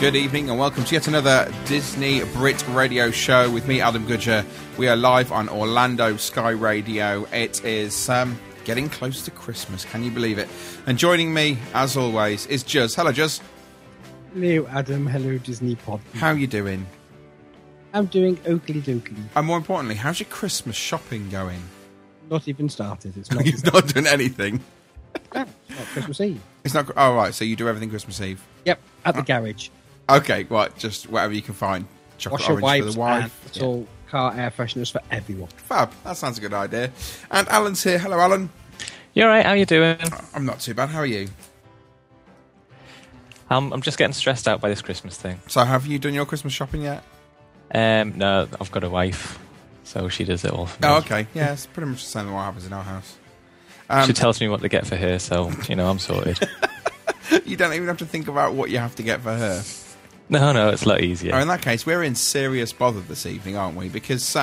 Good evening and welcome to yet another Disney Brit radio show with me, Adam Goodger. We are live on Orlando Sky Radio. It is getting close to Christmas, can you believe it? And joining me, as always, is Juz. Hello, Juz. Hello, Adam. Hello, Disney Pod. How are you doing? I'm doing oakley doakley. And more importantly, how's your Christmas shopping going? Not even started. It's not He's not doing anything. No, it's not Christmas Eve. It's not. Oh, right, so you do everything Christmas Eve? Yep, at the garage. Okay, right, just whatever you can find. Chocolate wash your orange for the wife. Yeah. All car air fresheners for everyone. Fab, that sounds a good idea. And Alan's here. Hello, Alan. You all right? How you doing? I'm not too bad. How are you? I'm just getting stressed out by this Christmas thing. So have you done your Christmas shopping yet? No, I've got a wife, so she does it all for me. Oh, okay. Yeah, it's pretty much the same as what happens in our house. She tells me what to get for her, so, you know, I'm sorted. You don't even have to think about what you have to get for her. No, it's a lot easier. Oh, in that case, we're in serious bother this evening, aren't we? Because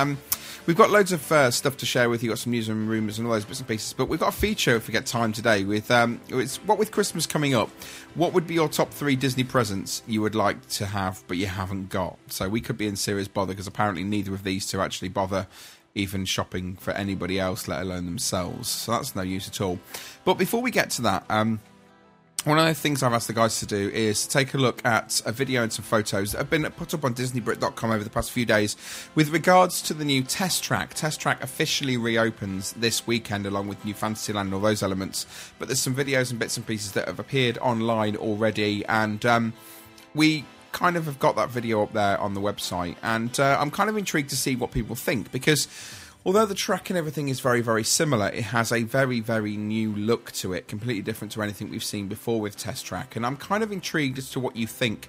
we've got loads of stuff to share with you. We've got some news and rumours and all those bits and pieces. But we've got a feature, if we get time today, with with Christmas coming up, what would be your top three Disney presents you would like to have but you haven't got? So we could be in serious bother because apparently neither of these two actually bother even shopping for anybody else, let alone themselves. So that's no use at all. But before we get to that... One of the things I've asked the guys to do is to take a look at a video and some photos that have been put up on DisneyBrit.com over the past few days with regards to the new Test Track. Test Track officially reopens this weekend along with New Fantasyland and all those elements. But there's some videos and bits and pieces that have appeared online already, and we kind of have got that video up there on the website. And I'm kind of intrigued to see what people think, because... although the track and everything is very, very similar, it has a very, very new look to it, completely different to anything we've seen before with Test Track. And I'm kind of intrigued as to what you think,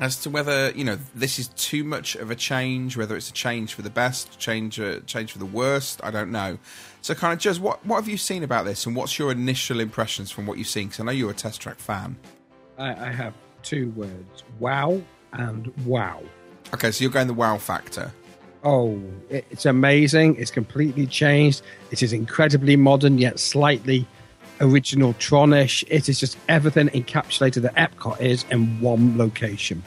as to whether, you know, this is too much of a change, whether it's a change for the best, change for the worst, I don't know. So kind of, Juz, what have you seen about this, and what's your initial impressions from what you've seen? Because I know you're a Test Track fan. I have two words, wow and wow. Okay, so you're going the wow factor. Oh, it's amazing. It's completely changed. It is incredibly modern, yet slightly original Tron-ish. It is just everything encapsulated that Epcot is in one location.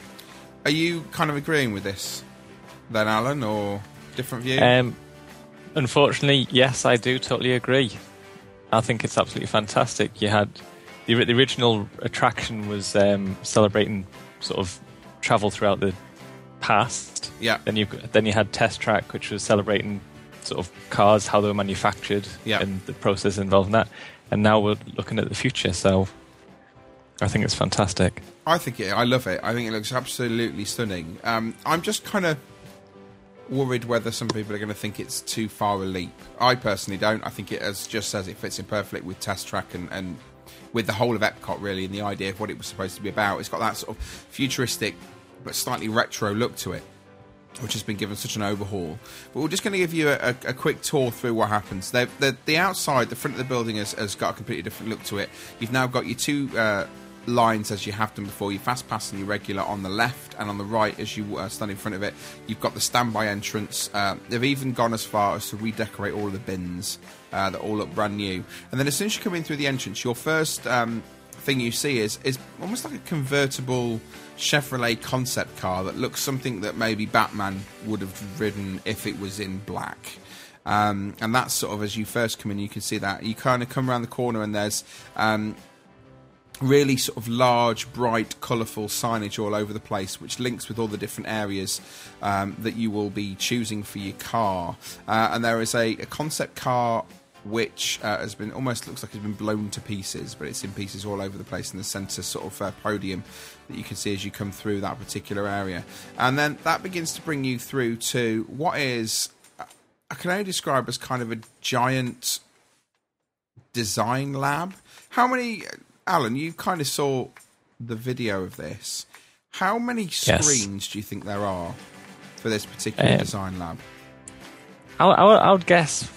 Are you kind of agreeing with this then, Alan, or different view? Unfortunately, yes, I do totally agree. I think it's absolutely fantastic. You had the original attraction was celebrating sort of travel throughout the past. Yeah. Then you had Test Track, which was celebrating sort of cars, how they were manufactured, and the process involved in that. And now we're looking at the future, so I think it's fantastic. I love it. I think it looks absolutely stunning. I'm just kind of worried whether some people are going to think it's too far a leap. I personally don't. I think it fits in perfect with Test Track and with the whole of Epcot, really, and the idea of what it was supposed to be about. It's got that sort of futuristic but slightly retro look to it, which has been given such an overhaul. But we're just going to give you a quick tour through what happens. The outside, the front of the building has got a completely different look to it. You've now got your two lines as you have done before, your fast pass and your regular on the left, and on the right as you stand in front of it, you've got the standby entrance. They've even gone as far as to redecorate all of the bins that all look brand new. And then as soon as you come in through the entrance, your first thing you see is almost like a convertible Chevrolet concept car that looks something that maybe Batman would have ridden if it was in black. And that's sort of as you first come in, you can see that. You kind of come around the corner and there's really sort of large, bright, colourful signage all over the place, which links with all the different areas that you will be choosing for your car. And there is a concept car which has been almost looks like it's been blown to pieces, but it's in pieces all over the place in the centre sort of podium that you can see as you come through that particular area. And then that begins to bring you through to what is, I can only describe as kind of a giant design lab. How many, Alan, you kind of saw the video of this. How many screens do you think there are for this particular design lab? I would guess...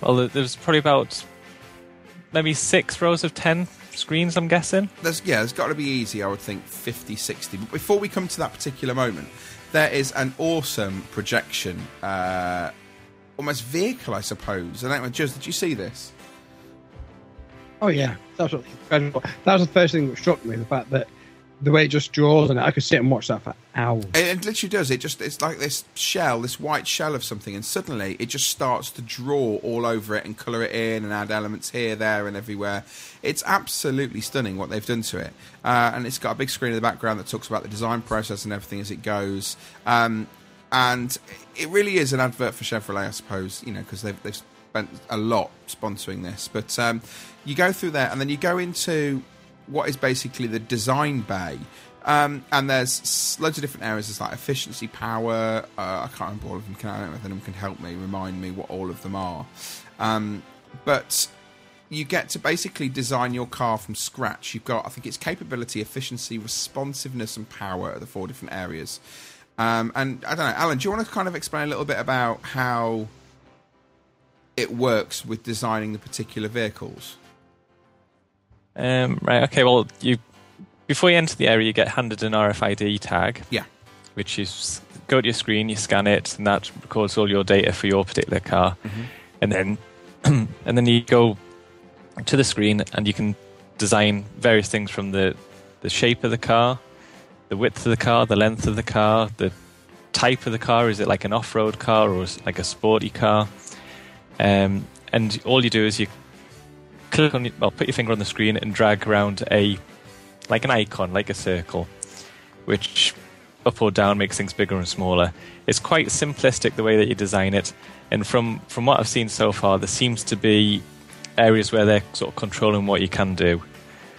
Well, there's probably about maybe 6 rows of 10 screens, I'm guessing. There's got to be easy, I would think, 50, 60. But before we come to that particular moment, there is an awesome projection, almost vehicle, I suppose. I don't know, Juz, did you see this? Oh, yeah. It's absolutely incredible. That was the first thing that struck me, the fact that the way it just draws on it, I could sit and watch that for hours. It literally does. It's like this shell, this white shell of something, and suddenly it just starts to draw all over it and colour it in and add elements here, there and everywhere. It's absolutely stunning what they've done to it. And it's got a big screen in the background that talks about the design process and everything as it goes. And it really is an advert for Chevrolet, I suppose, you know, because they've spent a lot sponsoring this. But you go through there and then you go into... what is basically the design bay. And there's loads of different areas. There's like efficiency, power. I can't remember all of them. I don't know if anyone can help me, remind me what all of them are. But you get to basically design your car from scratch. You've got, I think it's capability, efficiency, responsiveness, and power are the 4 different areas. And I don't know, Alan, do you want to kind of explain a little bit about how it works with designing the particular vehicles? Right, okay, well, before you enter the area, you get handed an RFID tag. Yeah. Which is, go to your screen, you scan it, and that records all your data for your particular car. Mm-hmm. And then you go to the screen, and you can design various things from the shape of the car, the width of the car, the length of the car, the type of the car. Is it like an off-road car, or is it like a sporty car? And all you do is you click on, well, put your finger on the screen and drag around an icon, like a circle, which up or down makes things bigger and smaller. It's quite simplistic the way that you design it, and from what I've seen so far, there seems to be areas where they're sort of controlling what you can do.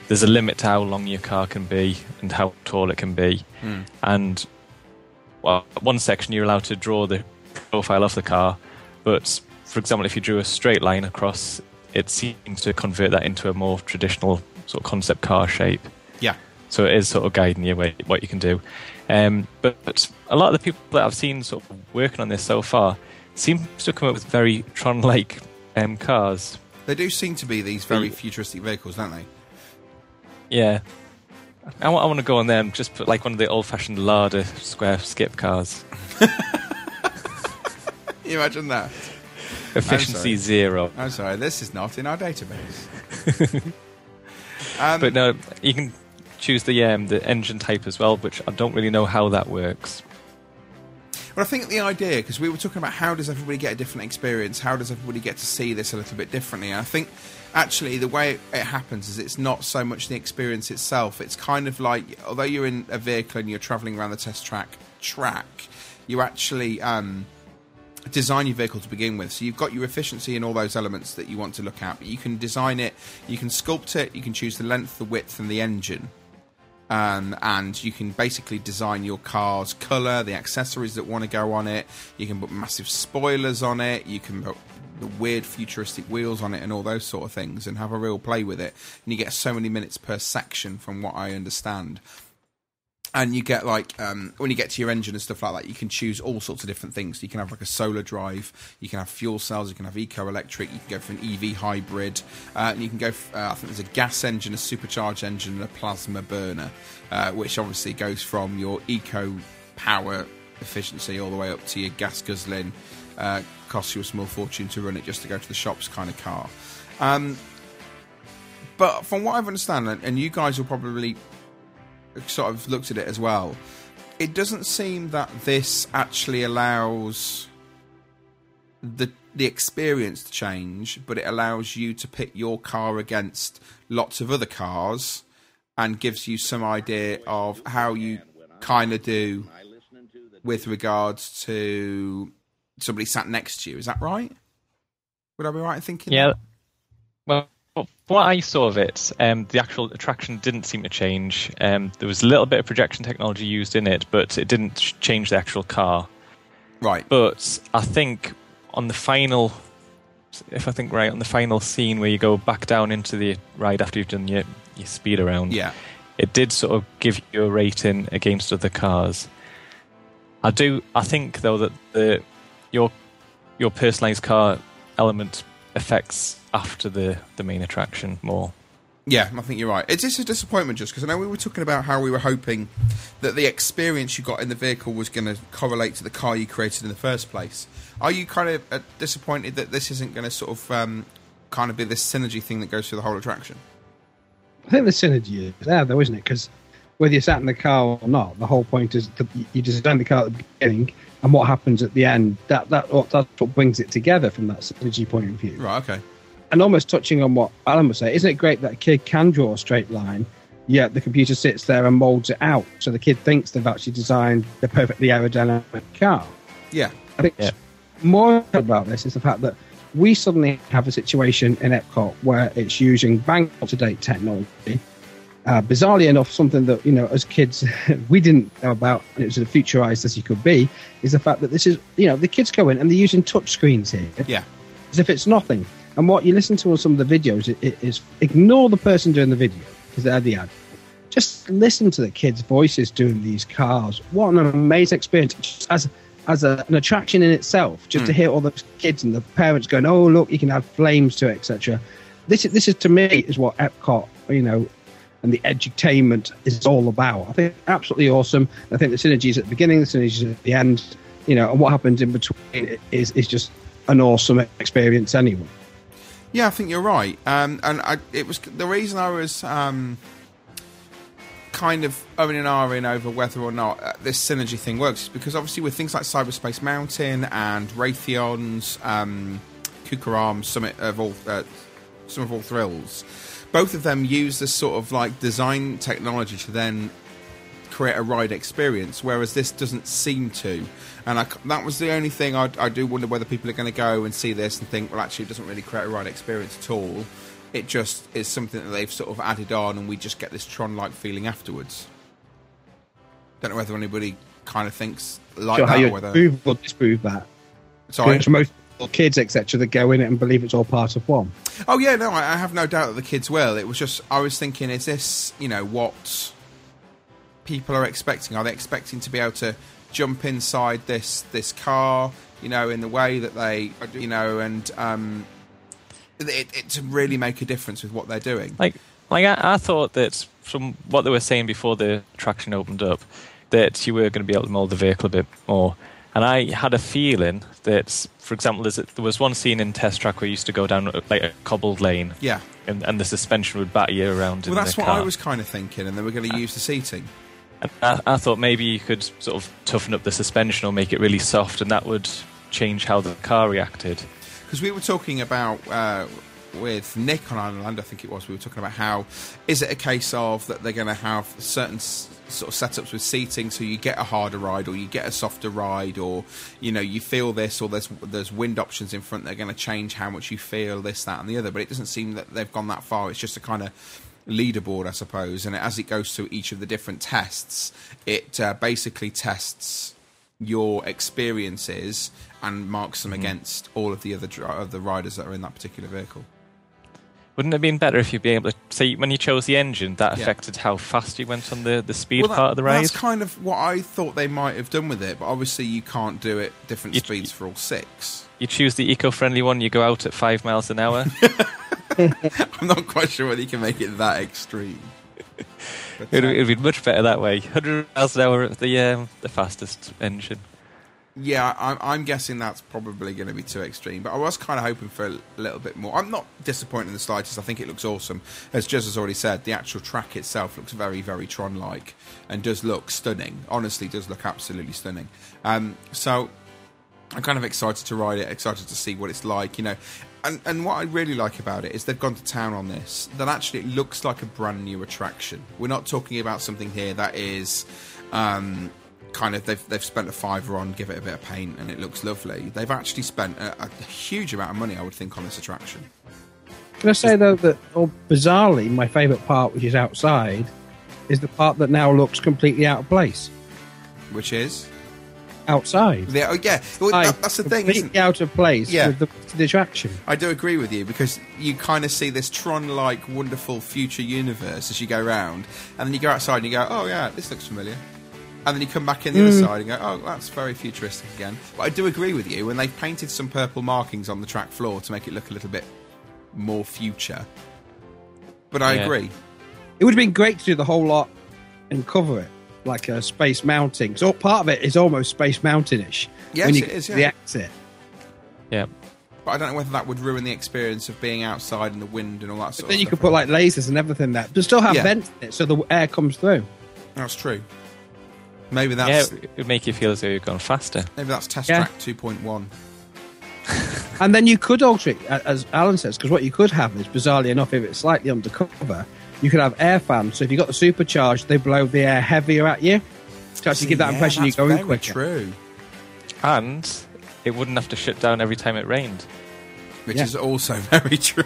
There's a limit to how long your car can be and how tall it can be. Mm. And well, one section you're allowed to draw the profile of the car, but for example, if you drew a straight line across, it seems to convert that into a more traditional sort of concept car shape. Yeah. So it is sort of guiding you what you can do. But a lot of the people that I've seen sort of working on this so far seem to come up with very Tron-like cars. They do seem to be these very futuristic vehicles, don't they? Yeah. I want to go on them, just put like one of the old-fashioned Lada square skip cars. You imagine that? Efficiency 0. I'm sorry, this is not in our database. But no, you can choose the engine type as well, which I don't really know how that works. Well, I think the idea, because we were talking about how does everybody get a different experience, how does everybody get to see this a little bit differently, and I think actually the way it happens is it's not so much the experience itself, it's kind of like, although you're in a vehicle and you're travelling around the test track, you actually... design your vehicle to begin with, so you've got your efficiency and all those elements that you want to look at, but you can design it, you can sculpt it, you can choose the length, the width and the engine, and you can basically design your car's colour, the accessories that want to go on it, you can put massive spoilers on it, you can put the weird futuristic wheels on it and all those sort of things, and have a real play with it, and you get so many minutes per section from what I understand. And you get, like, when you get to your engine and stuff like that, you can choose all sorts of different things. You can have, like, a solar drive. You can have fuel cells. You can have eco-electric. You can go for an EV hybrid. And you can go for, I think there's a gas engine, a supercharged engine, and a plasma burner, which obviously goes from your eco-power efficiency all the way up to your gas-guzzling, costs you a small fortune to run it just to go to the shops kind of car. But from what I've understand, and you guys will probably... sort of looked at it as well, it doesn't seem that this actually allows the experience to change, but it allows you to pit your car against lots of other cars and gives you some idea of how you kind of do with regards to somebody sat next to you. Is that right? Would I be right in thinking? Yeah. Well, from what I saw of it, the actual attraction didn't seem to change. There was a little bit of projection technology used in it, but it didn't change the actual car. Right. But I think on the final, if I think right, on the final scene where you go back down into the ride after you've done your speed around, yeah, it did sort of give you a rating against other cars. I think though that your personalised car element affects after the main attraction more. Yeah, I think you're right. It's just a disappointment, just because I know we were talking about how we were hoping that the experience you got in the vehicle was going to correlate to the car you created in the first place. Are you kind of disappointed that this isn't going to sort of kind of be this synergy thing that goes through the whole attraction? I think the synergy is there, though, isn't it? Because whether you're sat in the car or not, the whole point is you design the car at the beginning, and what happens at the end, that's what brings it together from that synergy point of view. Right, okay. And almost touching on what Alan was saying, isn't it great that a kid can draw a straight line, yet the computer sits there and moulds it out, so the kid thinks they've actually designed the perfectly aerodynamic car. Yeah. I think more about this is the fact that we suddenly have a situation in Epcot where it's using bank up-to-date technology. Bizarrely enough, something that, you know, as kids we didn't know about, and it was as futurised as you could be, is the fact that this is, you know, the kids go in and they're using touch screens here. Yeah. As if it's nothing. And what you listen to on some of the videos is ignore the person doing the video, because they're the ad. Just listen to the kids' voices doing these cars. What an amazing experience. Just as an attraction in itself, just to hear all those kids and the parents going, oh, look, you can add flames to it, etc. This is, to me, is what Epcot, you know, and the edutainment is all about. I think absolutely awesome. I think the synergies at the beginning, the synergies at the end, you know, and what happens in between is just an awesome experience anyway. Yeah, I think you're right. It was the reason I was kind of owing and ahhing over whether or not this synergy thing works, is because obviously with things like Cyberspace Mountain and Raytheon's Kookaram Summit of All Sum of All Thrills, both of them use this sort of like design technology to then create a ride experience, whereas this doesn't seem to. And that was the only thing. I do wonder whether people are going to go and see this and think, well, actually, it doesn't really create a ride experience at all. It just is something that they've sort of added on, and we just get this Tron-like feeling afterwards. Don't know whether anybody kind of thinks like that. How you prove or disprove that? Sorry? Or kids, etc., that go in it and believe it's all part of one. Oh yeah, no, I have no doubt that the kids will. It was just, I was thinking, is this, you know, what people are expecting? Are they expecting to be able to jump inside this car, you know, in the way that they, you know, and it to really make a difference with what they're doing? I thought that from what they were saying before the attraction opened up, that you were going to be able to mould the vehicle a bit more. And I had a feeling that, for example, there was one scene in Test Track where you used to go down like a cobbled lane. Yeah. And the suspension would batter you around. Well, that's what I was kind of thinking, and they were going to use the seating. And I thought maybe you could sort of toughen up the suspension or make it really soft, and that would change how the car reacted. Because we were talking about, with Nick on Iron Orlando, I think it was, we were talking about how, is it a case of that they're going to have certain sort of setups with seating, so you get a harder ride or you get a softer ride, or, you know, you feel this, or there's wind options in front that are going to change how much you feel this, that and the other. But it doesn't seem that they've gone that far. It's just a kind of leaderboard, I suppose, and as it goes through each of the different tests, it basically tests your experiences and marks them against all of the other riders that are in that particular vehicle. Wouldn't it have been better if you'd be able to see when you chose the engine, that affected how fast you went on the speed part of the ride? That's kind of what I thought they might have done with it, but obviously you can't do it different speeds for all six. You choose the eco-friendly one, you go out at 5 miles an hour. I'm not quite sure whether you can make it that extreme. But, it would be much better that way. 100 miles an hour at the fastest engine. Yeah, I'm guessing that's probably going to be too extreme. But I was kind of hoping for a little bit more. I'm not disappointed in the slightest. I think it looks awesome. As Juz has already said, the actual track itself looks very, very Tron-like and does look stunning. Honestly, does look absolutely stunning. So I'm kind of excited to ride it, excited to see what it's like, you know. And what I really like about it is they've gone to town on this, that actually it looks like a brand new attraction. We're not talking about something here that is kind of they've spent a £5 on, give it a bit of paint, and it looks lovely. They've actually spent a huge amount of money, I would think, on this attraction. Can I say though that, or bizarrely, my favourite part, which is outside, is the part that now looks completely out of place, which is outside. Yeah, oh, yeah. Well, that's the thing. Completely out of place. Yeah. With the attraction. I do agree with you, because you kind of see this Tron-like, wonderful future universe as you go round, and then you go outside and you go, "Oh yeah, this looks familiar." And then you come back in the other side and go, "Oh, that's very futuristic again." But I do agree with you, and they've painted some purple markings on the track floor to make it look a little bit more future. But I agree. It would have been great to do the whole lot and cover it, like a Space Mountain. Because part of it is almost Space Mountain-ish. Yes, when you it is, yeah. The exit. Yeah. But I don't know whether that would ruin the experience of being outside in the wind and all that sort of stuff. Then you could put, like, lasers and everything there. But still have vents in it so the air comes through. That's true. Maybe that's... Yeah, it would make you feel as though you're going faster. Maybe that's Test Track 2.1. And then you could alter it, as Alan says, because what you could have is, bizarrely enough, if it's slightly undercover, you could have air fans. So if you got the supercharged, they blow the air heavier at you to actually give that impression you're going quicker. True. And it wouldn't have to shut down every time it rained, which is also very true.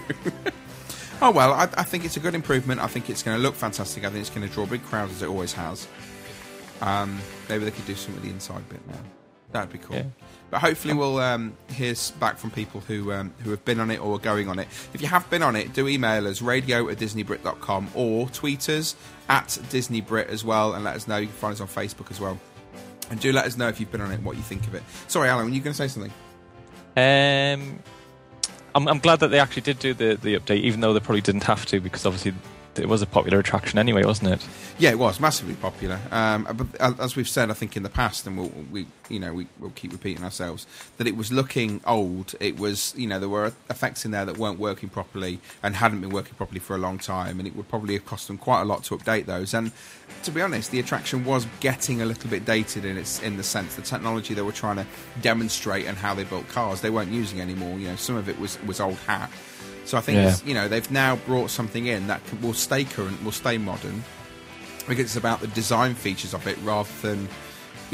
Oh well, I think it's a good improvement. I think it's going to look fantastic. I think it's going to draw big crowds as it always has. Maybe they could do something with the inside bit now. That'd be cool. Yeah. But hopefully we'll hear back from people who have been on it or are going on it. If you have been on it, do email us, radio@DisneyBrit.com, or tweet us at DisneyBrit as well, and let us know. You can find us on Facebook as well. And do let us know if you've been on it and what you think of it. Sorry, Alan, were you going to say something? I'm glad that they actually did do the update, even though they probably didn't have to, because obviously... It was a popular attraction anyway, wasn't it? Yeah, it was massively popular. But as we've said, I think in the past, and we'll keep repeating ourselves, that it was looking old. It was, there were effects in there that weren't working properly and hadn't been working properly for a long time, and it would probably have cost them quite a lot to update those. And to be honest, the attraction was getting a little bit dated in the sense the technology they were trying to demonstrate and how they built cars they weren't using anymore. Some of it was old hat. So I think, they've now brought something in that will stay current, will stay modern, because it's about the design features of it rather than,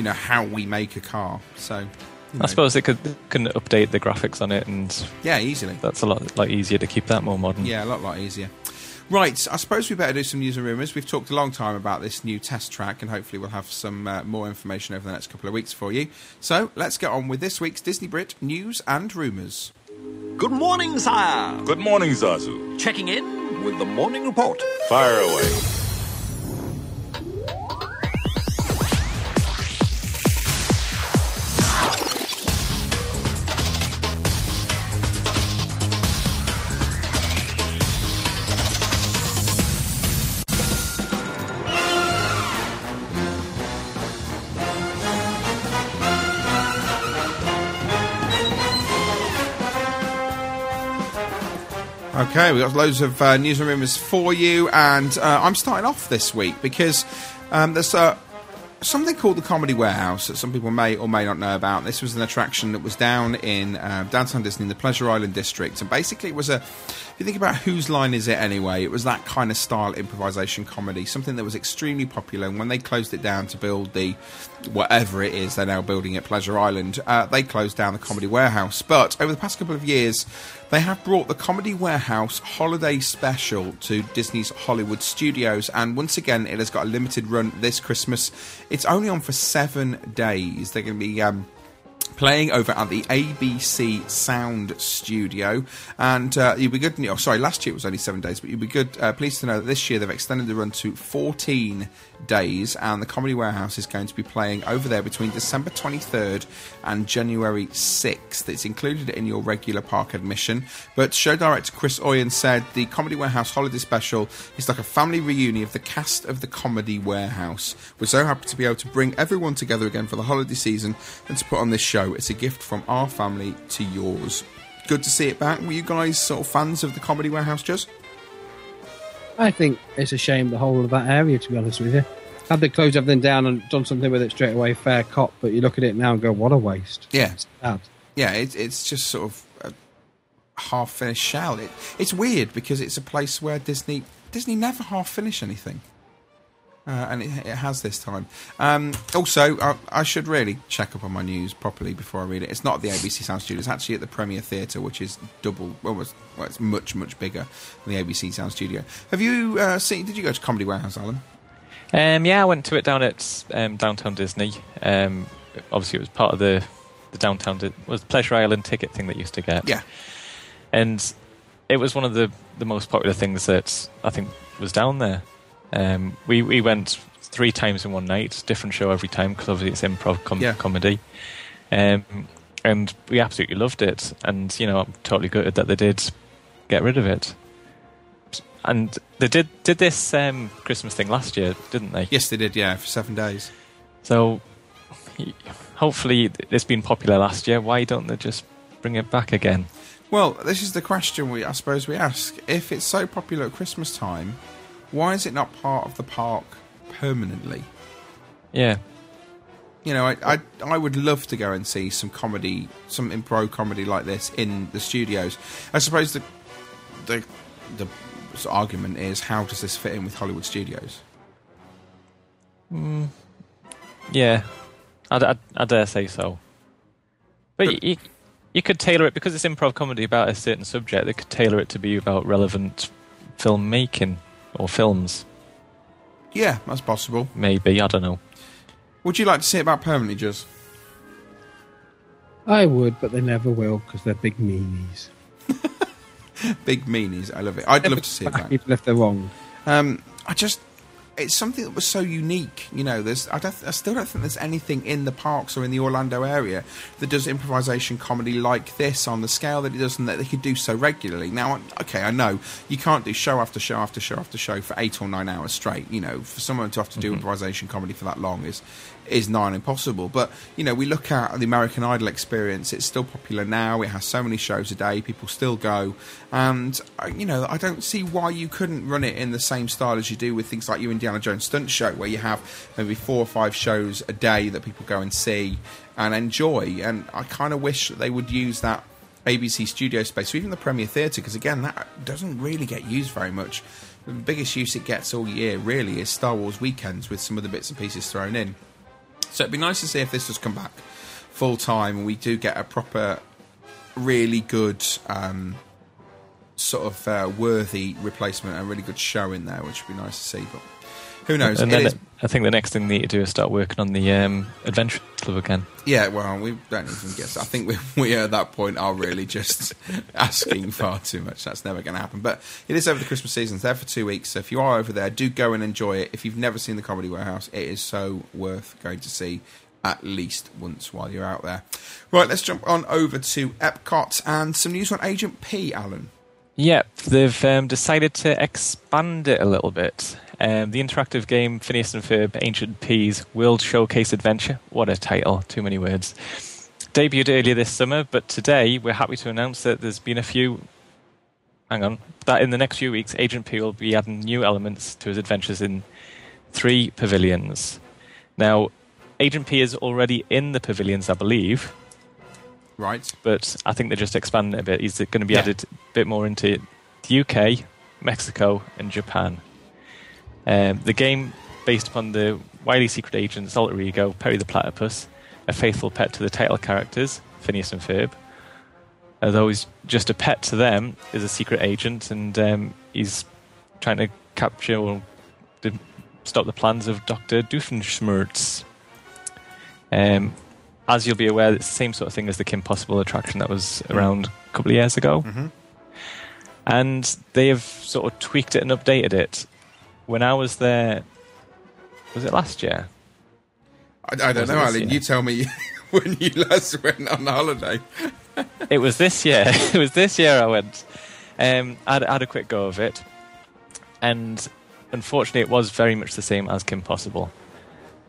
how we make a car. So I suppose they can update the graphics on it. And yeah, easily. That's a lot easier to keep that more modern. Yeah, a lot easier. Right, I suppose we better do some news and rumours. We've talked a long time about this new Test Track, and hopefully we'll have some more information over the next couple of weeks for you. So let's get on with this week's Disney Brit news and rumours. Good morning, sire. Good morning, Zazu. Checking in with the morning report. Fire away. Okay, we've got loads of news and rumours for you, and I'm starting off this week because there's something called the Comedy Warehouse that some people may or may not know about. This was an attraction that was down in downtown Disney in the Pleasure Island district, and basically it was if you think about Whose Line Is It Anyway, it was that kind of style improvisation comedy, something that was extremely popular, and when they closed it down to build the whatever it is they're now building at Pleasure Island, they closed down the Comedy Warehouse. But over the past couple of years, they have brought the Comedy Warehouse Holiday Special to Disney's Hollywood Studios, and once again, it has got a limited run this Christmas. It's only on for 7 days. They're going to be playing over at the ABC Sound Studio, and you'll be good. Last year it was only 7 days, but you'll be good. Pleased to know that this year they've extended the run to 14 days, and the Comedy Warehouse is going to be playing over there between December 23rd and January 6th. It's included in your regular park admission, but show director Chris Oyen said the Comedy Warehouse Holiday Special is like a family reunion of the cast of the Comedy Warehouse. We're so happy to be able to bring everyone together again for the holiday season and to put on this show. It's a gift from our family to yours. Good to see it back. Were you guys sort of fans of the Comedy Warehouse, Juz? I think it's a shame the whole of that area, to be honest with you. Had they closed everything down and done something with it straight away, fair cop, but you look at it now and go, what a waste. Yeah. It's sad. Yeah, it's just sort of a half-finished shell. It's weird because it's a place where Disney never half-finish anything. And it has this time. Also, I should really check up on my news properly before I read it. It's not at the ABC Sound Studio. It's actually at the Premier Theatre, which is double... Well, it's much, much bigger than the ABC Sound Studio. Have you seen... Did you go to Comedy Warehouse, Alan? Yeah, I went to it down at Downtown Disney. Obviously, it was part of the Downtown... It was the Pleasure Island ticket thing that you used to get. Yeah. And it was one of the most popular things that I think was down there. We went 3 times in one night, different show every time, because obviously it's improv comedy. And we absolutely loved it. And, you know, I'm totally gutted that they did get rid of it. And they did this Christmas thing last year, didn't they? Yes, they did, yeah, for 7 days. So hopefully it's been popular last year. Why don't they just bring it back again? Well, this is the question I suppose we ask. If it's so popular at Christmas time, why is it not part of the park permanently? Yeah. You know, I would love to go and see some comedy, some improv comedy like this in the studios. I suppose the argument is, how does this fit in with Hollywood Studios? Yeah, I dare say so. But you could tailor it, because it's improv comedy about a certain subject, they could tailor it to be about relevant filmmaking. Or films. Yeah, that's possible. Maybe, I don't know. Would you like to see it about permanently, Juz? I would, but they never will, because they're big meanies. Big meanies, I love it. I'd love to see it back. People if they're wrong. It's something that was so unique. You know, I still don't think there's anything in the parks or in the Orlando area that does improvisation comedy like this on the scale that it does, and that they could do so regularly. Now, okay, I know you can't do show after show after show after show for 8 or 9 hours straight. You know, for someone to have to do improvisation comedy for that long is nigh on impossible. But, you know, we look at the American Idol experience. It's still popular now. It has so many shows a day. People still go. And, you know, I don't see why you couldn't run it in the same style as you do with things like your Indiana Jones stunt show, where you have maybe 4 or 5 shows a day that people go and see and enjoy. And I kind of wish that they would use that ABC studio space, or even the Premier Theatre, because, again, that doesn't really get used very much. The biggest use it gets all year, really, is Star Wars weekends with some of the bits and pieces thrown in. So it'd be nice to see if this does come back full-time and we do get a proper, really good sort of worthy replacement and a really good show in there, which would be nice to see, but who knows. And then I think the next thing they need to do is start working on the Adventure Club again. Yeah, well, we don't even guess. I think we at that point are really just asking far too much. That's never going to happen. But it is over the Christmas season. It's there for 2 weeks. So if you are over there, do go and enjoy it. If you've never seen the Comedy Warehouse, it is so worth going to see at least once while you're out there. Right, let's jump on over to Epcot and some news on Agent P, Alan. Yep, they've decided to expand it a little bit. The interactive game Phineas and Ferb, Agent P's World Showcase Adventure. What a title, too many words. Debuted earlier this summer, but today we're happy to announce that there's been that in the next few weeks, Agent P will be adding new elements to his adventures in 3 pavilions. Now, Agent P is already in the pavilions, I believe. Right. But I think they're just expanding it a bit. He's going to be added a bit more into the UK, Mexico, and Japan. The game, based upon the wily secret agents alter ego, Perry the Platypus, a faithful pet to the title characters, Phineas and Ferb. Although he's just a pet to them, is a secret agent, and he's trying to capture or stop the plans of Dr. Doofenshmirtz. As you'll be aware, it's the same sort of thing as the Kim Possible attraction that was around a couple of years ago. Mm-hmm. And they have sort of tweaked it and updated it. When I was there, was it last year? I don't know, Alan. You tell me when you last went on holiday. It was this year. It was this year I went. I had a quick go of it. And unfortunately, it was very much the same as Kim Possible.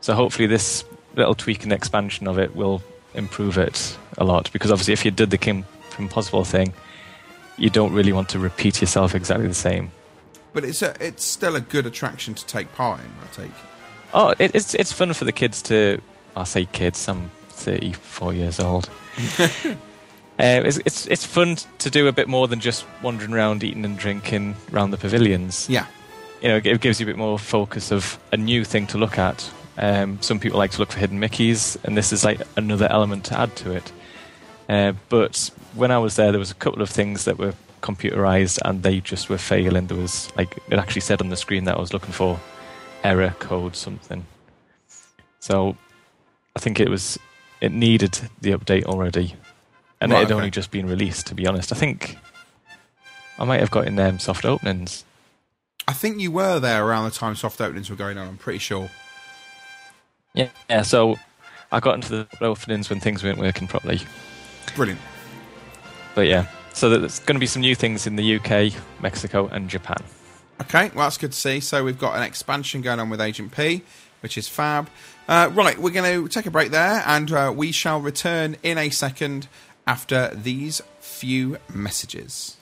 So hopefully this little tweak and expansion of it will improve it a lot, because obviously if you did the Kim Possible thing, you don't really want to repeat yourself exactly the same. But it's still a good attraction to take part in, I take it. Oh, it's fun for the kids to... I say kids, I'm 34 years old. It's fun to do a bit more than just wandering around eating and drinking around the pavilions. Yeah. you know, it gives you a bit more focus of a new thing to look at. Some people like to look for hidden Mickeys, and this is like another element to add to it. But when I was there, there was a couple of things that were computerized, and they just were failing. There was, like, it actually said on the screen that I was looking for error code something. So I think it needed the update already, and it had only just been released. To be honest, I think I might have gotten them soft openings. I think you were there around the time soft openings were going on. I'm pretty sure. Yeah. So I got into the openings when things weren't working properly. Brilliant. But yeah, so there's going to be some new things in the UK, Mexico, and Japan. Okay, well, that's good to see. So we've got an expansion going on with Agent P, which is fab. Right, we're going to take a break there, and we shall return in a second after these few messages.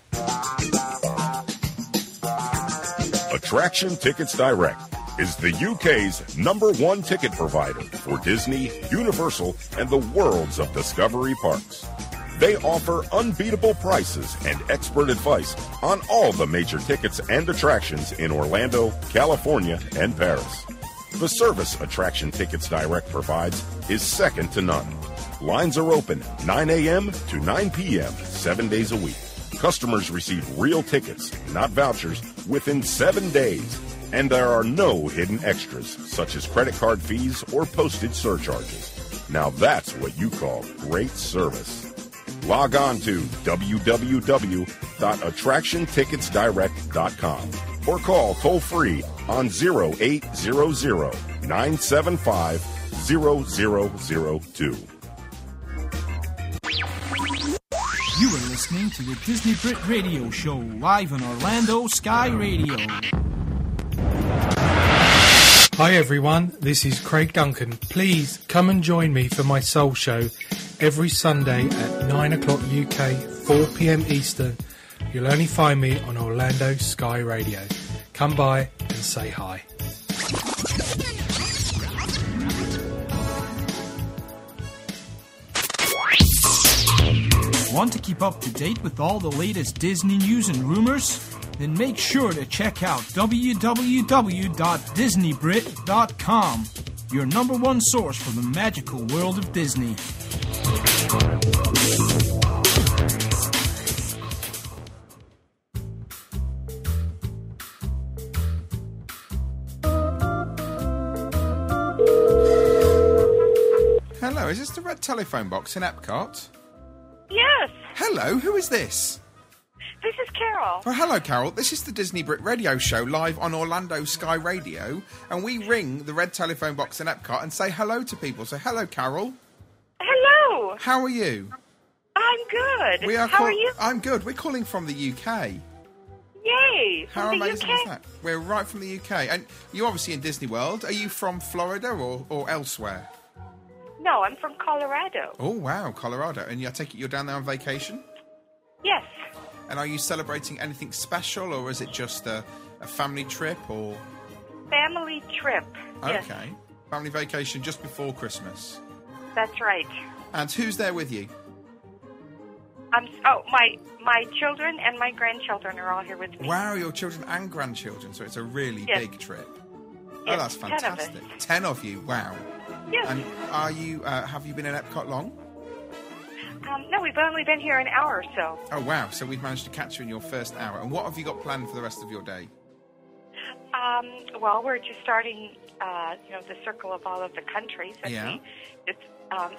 Attraction Tickets Direct is the UK's #1 ticket provider for Disney, Universal, and the worlds of Discovery Parks. They offer unbeatable prices and expert advice on all the major tickets and attractions in Orlando, California, and Paris. The service Attraction Tickets Direct provides is second to none. Lines are open 9 a.m. to 9 p.m. 7 days a week. Customers receive real tickets, not vouchers, within 7 days. And there are no hidden extras, such as credit card fees or postage surcharges. Now that's what you call great service. Log on to www.attractionticketsdirect.com or call toll-free on 0800-975-0002. You are listening to the Disney Brit Radio Show, live on Orlando Sky Radio. Hi everyone, this is Craig Duncan. Please come and join me for my soul show every Sunday at 9 o'clock UK, 4 p.m. Eastern. You'll only find me on Orlando Sky Radio. Come by and say hi. Want to keep up to date with all the latest Disney news and rumors? Then make sure to check out www.DisneyBrit.com, your #1 source for the magical world of Disney. Hello, is this the red telephone box in Epcot? Yes. Hello, who is this? This is Carol. Well, hello, Carol. This is the Disney Brit Radio Show live on Orlando Sky Radio, and we ring the red telephone box in Epcot and say hello to people. So, hello, Carol. Hello. How are you? I'm good. How are you? I'm good. We're calling from the UK. Yay. How amazing is that? We're right from the UK. And you're obviously in Disney World. Are you from Florida or elsewhere? No, I'm from Colorado. Oh, wow, Colorado. And I take it you're down there on vacation? Yes. And are you celebrating anything special, or is it just a family trip, or...? Family trip, yes. Okay. Family vacation just before Christmas. That's right. And who's there with you? My children and my grandchildren are all here with me. Wow, your children and grandchildren, so it's a really big trip. Yes, oh, that's fantastic. 10 of you, wow. Yes. And are you, have you been in Epcot long? No, we've only been here an hour or so. Oh, wow. So we've managed to catch you in your first hour. And what have you got planned for the rest of your day? Well, we're just starting, the circle of all of the countries. And we just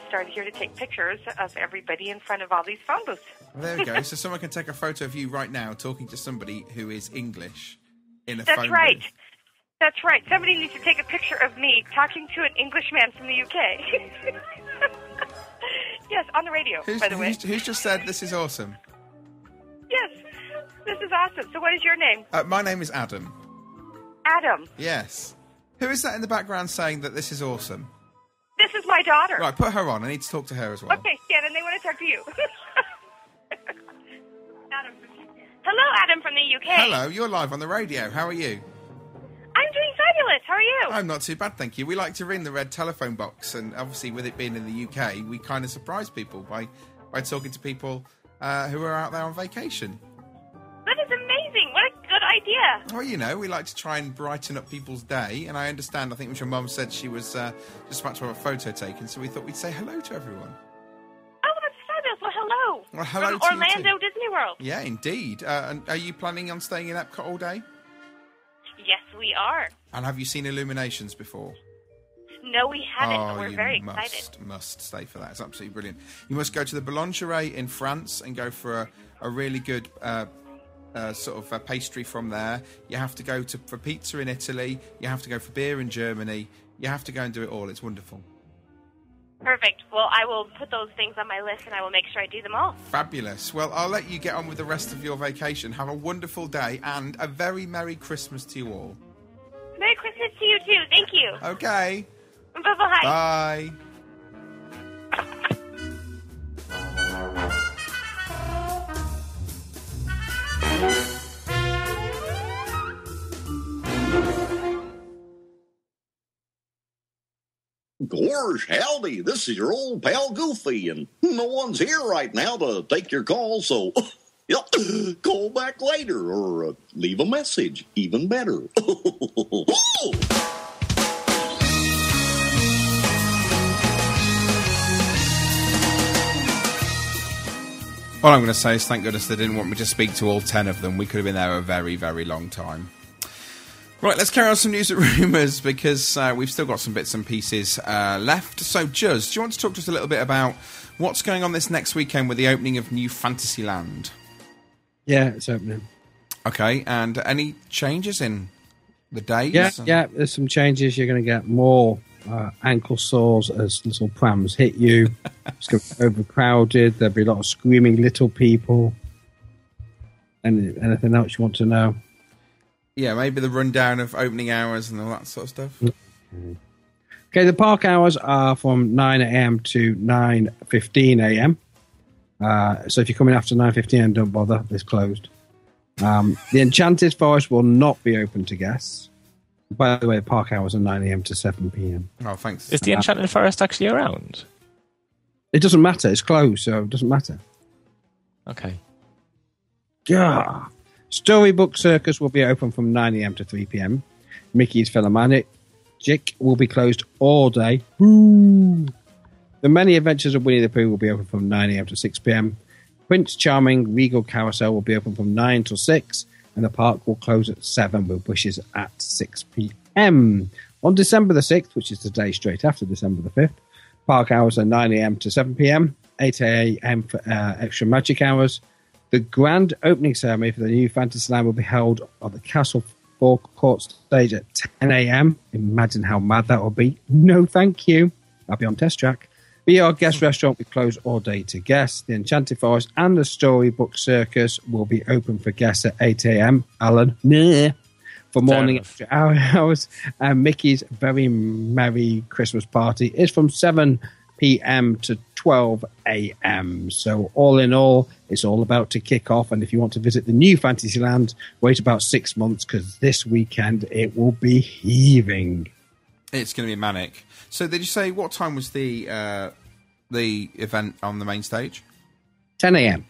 started here to take pictures of everybody in front of all these phone booths. There we go. So someone can take a photo of you right now talking to somebody who is English in a phone booth. That's right. That's right. Somebody needs to take a picture of me talking to an Englishman from the UK. Yes, on the radio, by the way. Who's just said, this is awesome? Yes, this is awesome. So what is your name? My name is Adam. Adam? Yes. Who is that in the background saying that this is awesome? This is my daughter. Right, put her on. I need to talk to her as well. Okay, yeah, then they want to talk to you. Adam. Hello, Adam from the UK. Hello, you're live on the radio. How are you? I'm doing fabulous. How are you? I'm not too bad, thank you. We like to ring the red telephone box, and obviously with it being in the UK, we kind of surprise people by talking to people who are out there on vacation. That is amazing. What a good idea. Well, you know, we like to try and brighten up people's day, and I understand, I think your mum said she was just about to have a photo taken, so we thought we'd say hello to everyone. Oh, that's fabulous. Well, hello. Well, hello from to Orlando you Disney World. Yeah, indeed. And are you planning on staying in Epcot all day? Yes, we are. And have you seen Illuminations before? No, we haven't, but we're very excited. You must stay for that. It's absolutely brilliant. You must go to the Boulangerie in France and go for a really good sort of pastry from there. You have to go for pizza in Italy. You have to go for beer in Germany. You have to go and do it all. It's wonderful. Perfect. Well, I will put those things on my list, and I will make sure I do them all. Fabulous. Well, I'll let you get on with the rest of your vacation. Have a wonderful day, and a very Merry Christmas to you all. Merry Christmas to you, too. Thank you. Okay. Bye-bye. Bye. Gorge, howdy, this is your old pal Goofy, and no one's here right now to take your call, so call back later or leave a message, even better. All I'm going to say is thank goodness they didn't want me to speak to all 10 of them. We could have been there a very, very long time. Right, let's carry on some news and rumours because we've still got some bits and pieces left. So, Juz, do you want to talk to us a little bit about what's going on this next weekend with the opening of New Fantasyland? Yeah, it's opening. Okay, and any changes in the days? Yeah, there's some changes. You're going to get more ankle sores as little prams hit you. It's going to be overcrowded. There'll be a lot of screaming little people. And anything else you want to know? Yeah, maybe the rundown of opening hours and all that sort of stuff. Okay, the park hours are from 9am to 9:15am. So if you're coming after 9:15am, don't bother. It's closed. The Enchanted Forest will not be open to guests. By the way, the park hours are 9am to 7pm. Oh, thanks. Is the Enchanted Forest actually around? It doesn't matter. It's closed, so it doesn't matter. Okay. Yeah. Storybook Circus will be open from 9am to 3pm. Mickey's Philharmonic will be closed all day. Boo! The Many Adventures of Winnie the Pooh will be open from 9am to 6pm. Prince Charming Regal Carousel will be open from 9 till 6, and the park will close at 7 with wishes at 6pm. On December the 6th, which is the day straight after December the 5th, park hours are 9am to 7pm, 8am for extra magic hours. The grand opening ceremony for the new Fantasyland will be held on the Castle Forecourt stage at 10 a.m. Imagine how mad that will be. No, thank you. I'll be on Test Track. BR Guest Restaurant will close all day to guests. The Enchanted Forest and the Storybook Circus will be open for guests at 8 a.m. Alan, for morning extra hours. And Mickey's Very Merry Christmas Party is from 7 p.m. to 12 a.m. So all in all, it's all about to kick off, and if you want to visit the new Fantasyland, wait about 6 months because this weekend it will be heaving. It's going to be manic. So did you say what time was the event on the main stage? 10 a.m.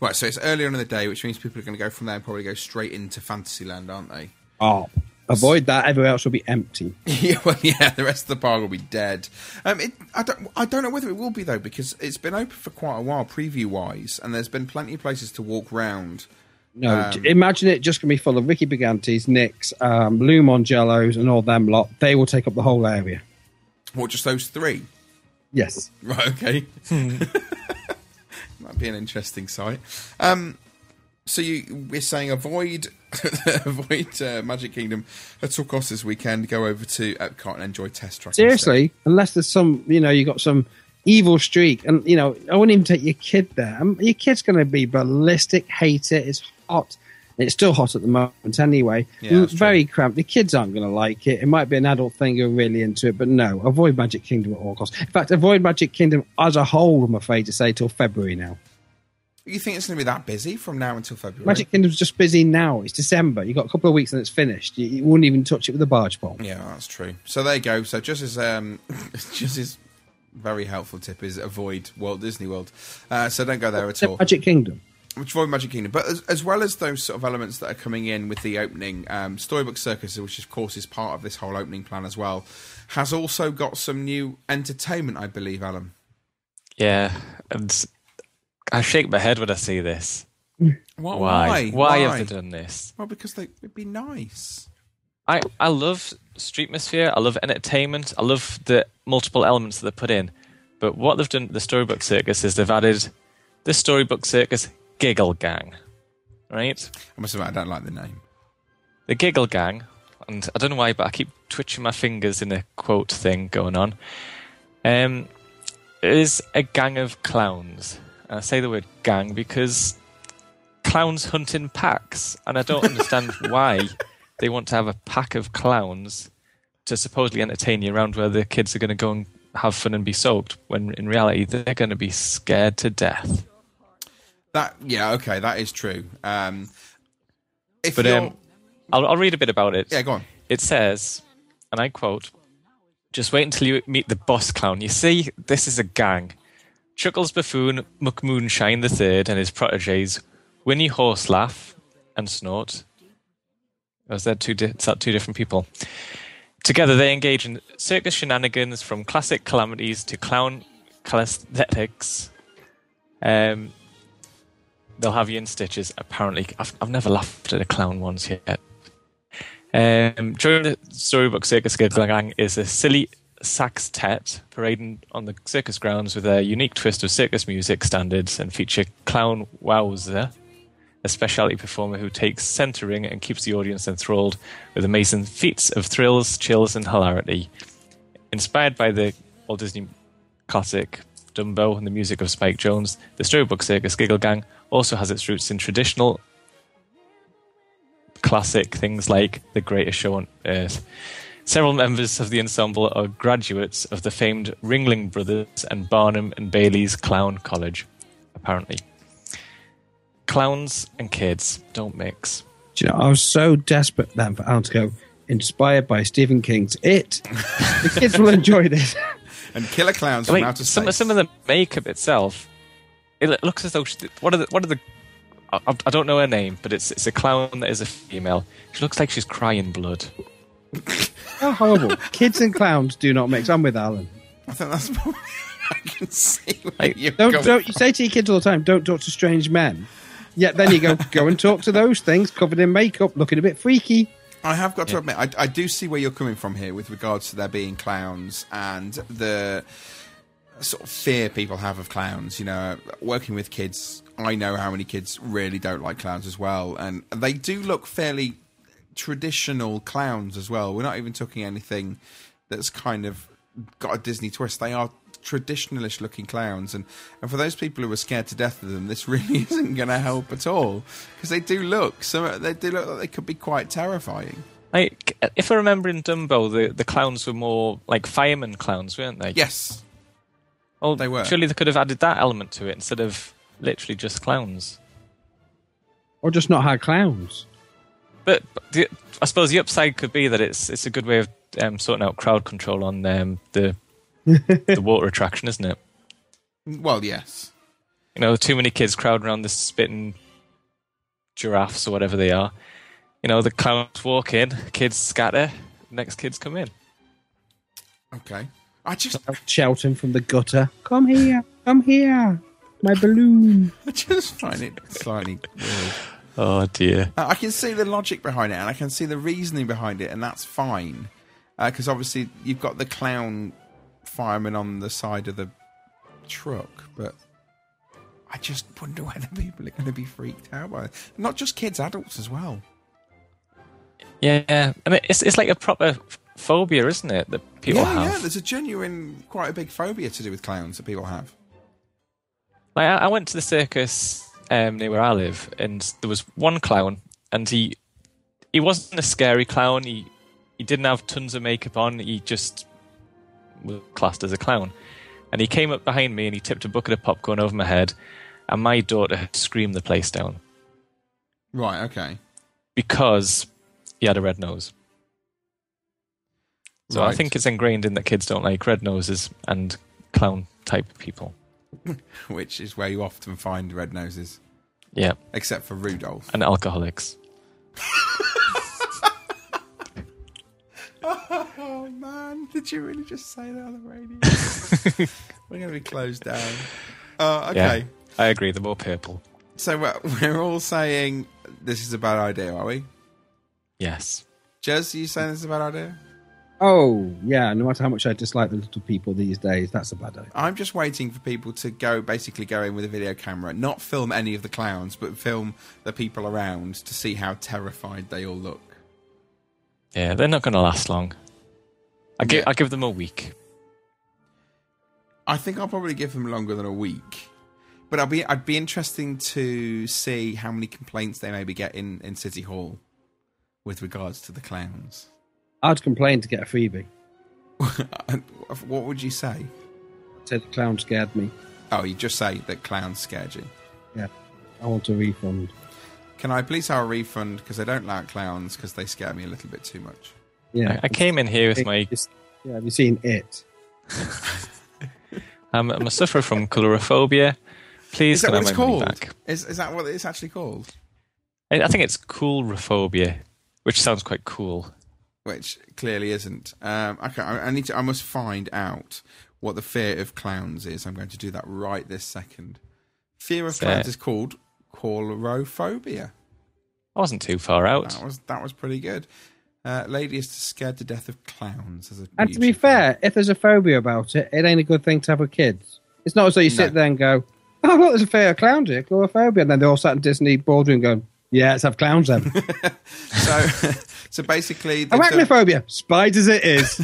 Right, so it's earlier on in the day, which means people are going to go from there and probably go straight into Fantasyland, aren't they? Oh. Avoid that. Everywhere else will be empty. Yeah, the rest of the park will be dead. I don't know whether it will be, though, because it's been open for quite a while, preview-wise, and there's been plenty of places to walk round. No, imagine it just going to be full of Ricky Brigantes, Nicks, Lou Mangellos, and all them lot. They will take up the whole area. What, just those three? Yes. Right, okay. That'd be an interesting sight. So we're saying avoid Magic Kingdom at all costs this weekend. Go over to Epcot and enjoy Test Track. Seriously, instead. Unless there's some, you got some evil streak, and I wouldn't even take your kid there. Your kid's going to be ballistic, hate it. It's hot. It's still hot at the moment anyway. Yeah, very cramped. The kids aren't going to like it. It might be an adult thing who're really into it, but no, avoid Magic Kingdom at all costs. In fact, avoid Magic Kingdom as a whole, I'm afraid to say, till February now. You think it's going to be that busy from now until February? Magic Kingdom's just busy now. It's December. You've got a couple of weeks and it's finished. You wouldn't even touch it with a barge pole. Yeah, that's true. So there you go. So just as very helpful tip is avoid Walt Disney World. So don't go there at all. Magic Kingdom. Which is Magic Kingdom. But as well as those sort of elements that are coming in with the opening, Storybook Circus, which of course is part of this whole opening plan as well, has also got some new entertainment, I believe, Alan. Yeah. And I shake my head when I see this. What? Why? Why have they done this? Well, because it'd be nice. I love streetmosphere. I love entertainment. I love the multiple elements that they put in. But what they've done at the Storybook Circus is they've added the Storybook Circus Giggle Gang, right? I must admit, I don't like the name. The Giggle Gang, and I don't know why, but I keep twitching my fingers in a quote thing going on, is a gang of clowns. And I say the word gang because clowns hunt in packs, and I don't understand why they want to have a pack of clowns to supposedly entertain you around where the kids are going to go and have fun and be soaked, when in reality they're going to be scared to death. That is true. I'll read a bit about it. Yeah, go on. It says, and I quote, "Just wait until you meet the boss clown. You see, this is a gang. Chuckles, buffoon McMoonshine the Third, and his proteges, Winnie Horse laugh and snort." Is that two different people? "Together they engage in circus shenanigans, from classic calamities to clown calisthenics. They'll have you in stitches," apparently. I've never laughed at a clown once yet. "During the Storybook Circus, Giggle Gang is a silly sextet parading on the circus grounds with a unique twist of circus music standards, and feature Clown Wowzer, a specialty performer who takes centering and keeps the audience enthralled with amazing feats of thrills, chills, and hilarity. Inspired by the Walt Disney classic Dumbo and the music of Spike Jones, the Storybook Circus Giggle Gang also has its roots in traditional classic things like The Greatest Show on Earth. Several members of the ensemble are graduates of the famed Ringling Brothers and Barnum and Bailey's Clown College," apparently. Clowns and kids don't mix. Do you know, I was so desperate then for Alan to go, "Inspired by Stephen King's It. The kids will enjoy this." And killer clowns from outer space. Some of the makeup itself, it looks as though I don't know her name, but it's a clown that is a female. She looks like she's crying blood. How horrible! Kids and clowns do not mix. I'm with Alan. I think that's probably I can see. You say to your kids all the time, "Don't talk to strange men." Yet then you go and talk to those things covered in makeup, looking a bit freaky. I have got to admit, I do see where you're coming from here with regards to there being clowns and the sort of fear people have of clowns. You know, working with kids, I know how many kids really don't like clowns as well. And they do look fairly traditional clowns as well. We're not even talking anything that's kind of got a Disney twist. They are traditionalist looking clowns, and for those people who are scared to death of them, this really isn't going to help at all, because they do look like they could be quite terrifying. Like, if I remember in Dumbo, the clowns were more like fireman clowns, weren't they? Yes. Well, they were. Surely they could have added that element to it instead of literally just clowns, or just not had clowns. But I suppose the upside could be that it's a good way of sorting out crowd control on the water attraction, isn't it? Well, yes. You know, too many kids crowd around the spitting giraffes or whatever they are. You know, the clowns walk in, kids scatter, next kids come in. Okay. I just shouting from the gutter, "Come here, come here, my balloon." I just find it slightly weird. Oh dear. I can see the logic behind it, and I can see the reasoning behind it, and that's fine, because obviously you've got the clown fireman on the side of the truck, but I just wonder whether people are going to be freaked out by it. Not just kids, adults as well. Yeah, I mean, it's like a proper phobia, isn't it, that people have? Yeah, there's a genuine, quite a big phobia to do with clowns that people have. Like, I went to the circus near where I live, and there was one clown, and he wasn't a scary clown. He didn't have tons of makeup on. He just was classed as a clown, and he came up behind me and he tipped a bucket of popcorn over my head, and my daughter had screamed the place down. Right, okay. Because he had a red nose. So right. I think it's ingrained in that kids don't like red noses and clown type people. Which is where you often find red noses. Yeah. Except for Rudolph. And alcoholics. Oh, man. Did you really just say that on the radio? We're going to be closed down. Okay. Yeah, I agree. They're more purple. So we're all saying this is a bad idea, are we? Yes. Jez, are you saying this is a bad idea? Oh, yeah. No matter how much I dislike the little people these days, that's a bad idea. I'm just waiting for people to go in with a video camera, not film any of the clowns, but film the people around to see how terrified they all look. Yeah, they're not going to last long. I give them a week. I think I'll probably give them longer than a week. But I'd be interesting to see how many complaints they maybe get in City Hall with regards to the clowns. I'd complain to get a freebie. What would you say? I'd say the clown scared me. Oh, you just say the clown scared you? Yeah. I want a refund. Can I please have a refund? Because I don't like clowns because they scare me a little bit too much. Yeah. I came in here with my... Yeah, have you seen it? I'm a sufferer from coulrophobia. Please can I have my money back? Is that what it's actually called? I think it's coulrophobia, which sounds quite cool. Which clearly isn't. Okay, I must find out what the fear of clowns is. I'm going to do that right this second. Fear of clowns is called coulrophobia. I wasn't too far out. That was pretty good. Lady is scared to death of clowns. And to be fair, if there's a phobia about it, it ain't a good thing to have with kids. It's not as though you sit there and go, oh, look, there's a fear of clowns here, coulrophobia. And then they're all sat in Disney boardroom going, yeah, let's have clowns then. So basically... Arachnophobia, spiders it is.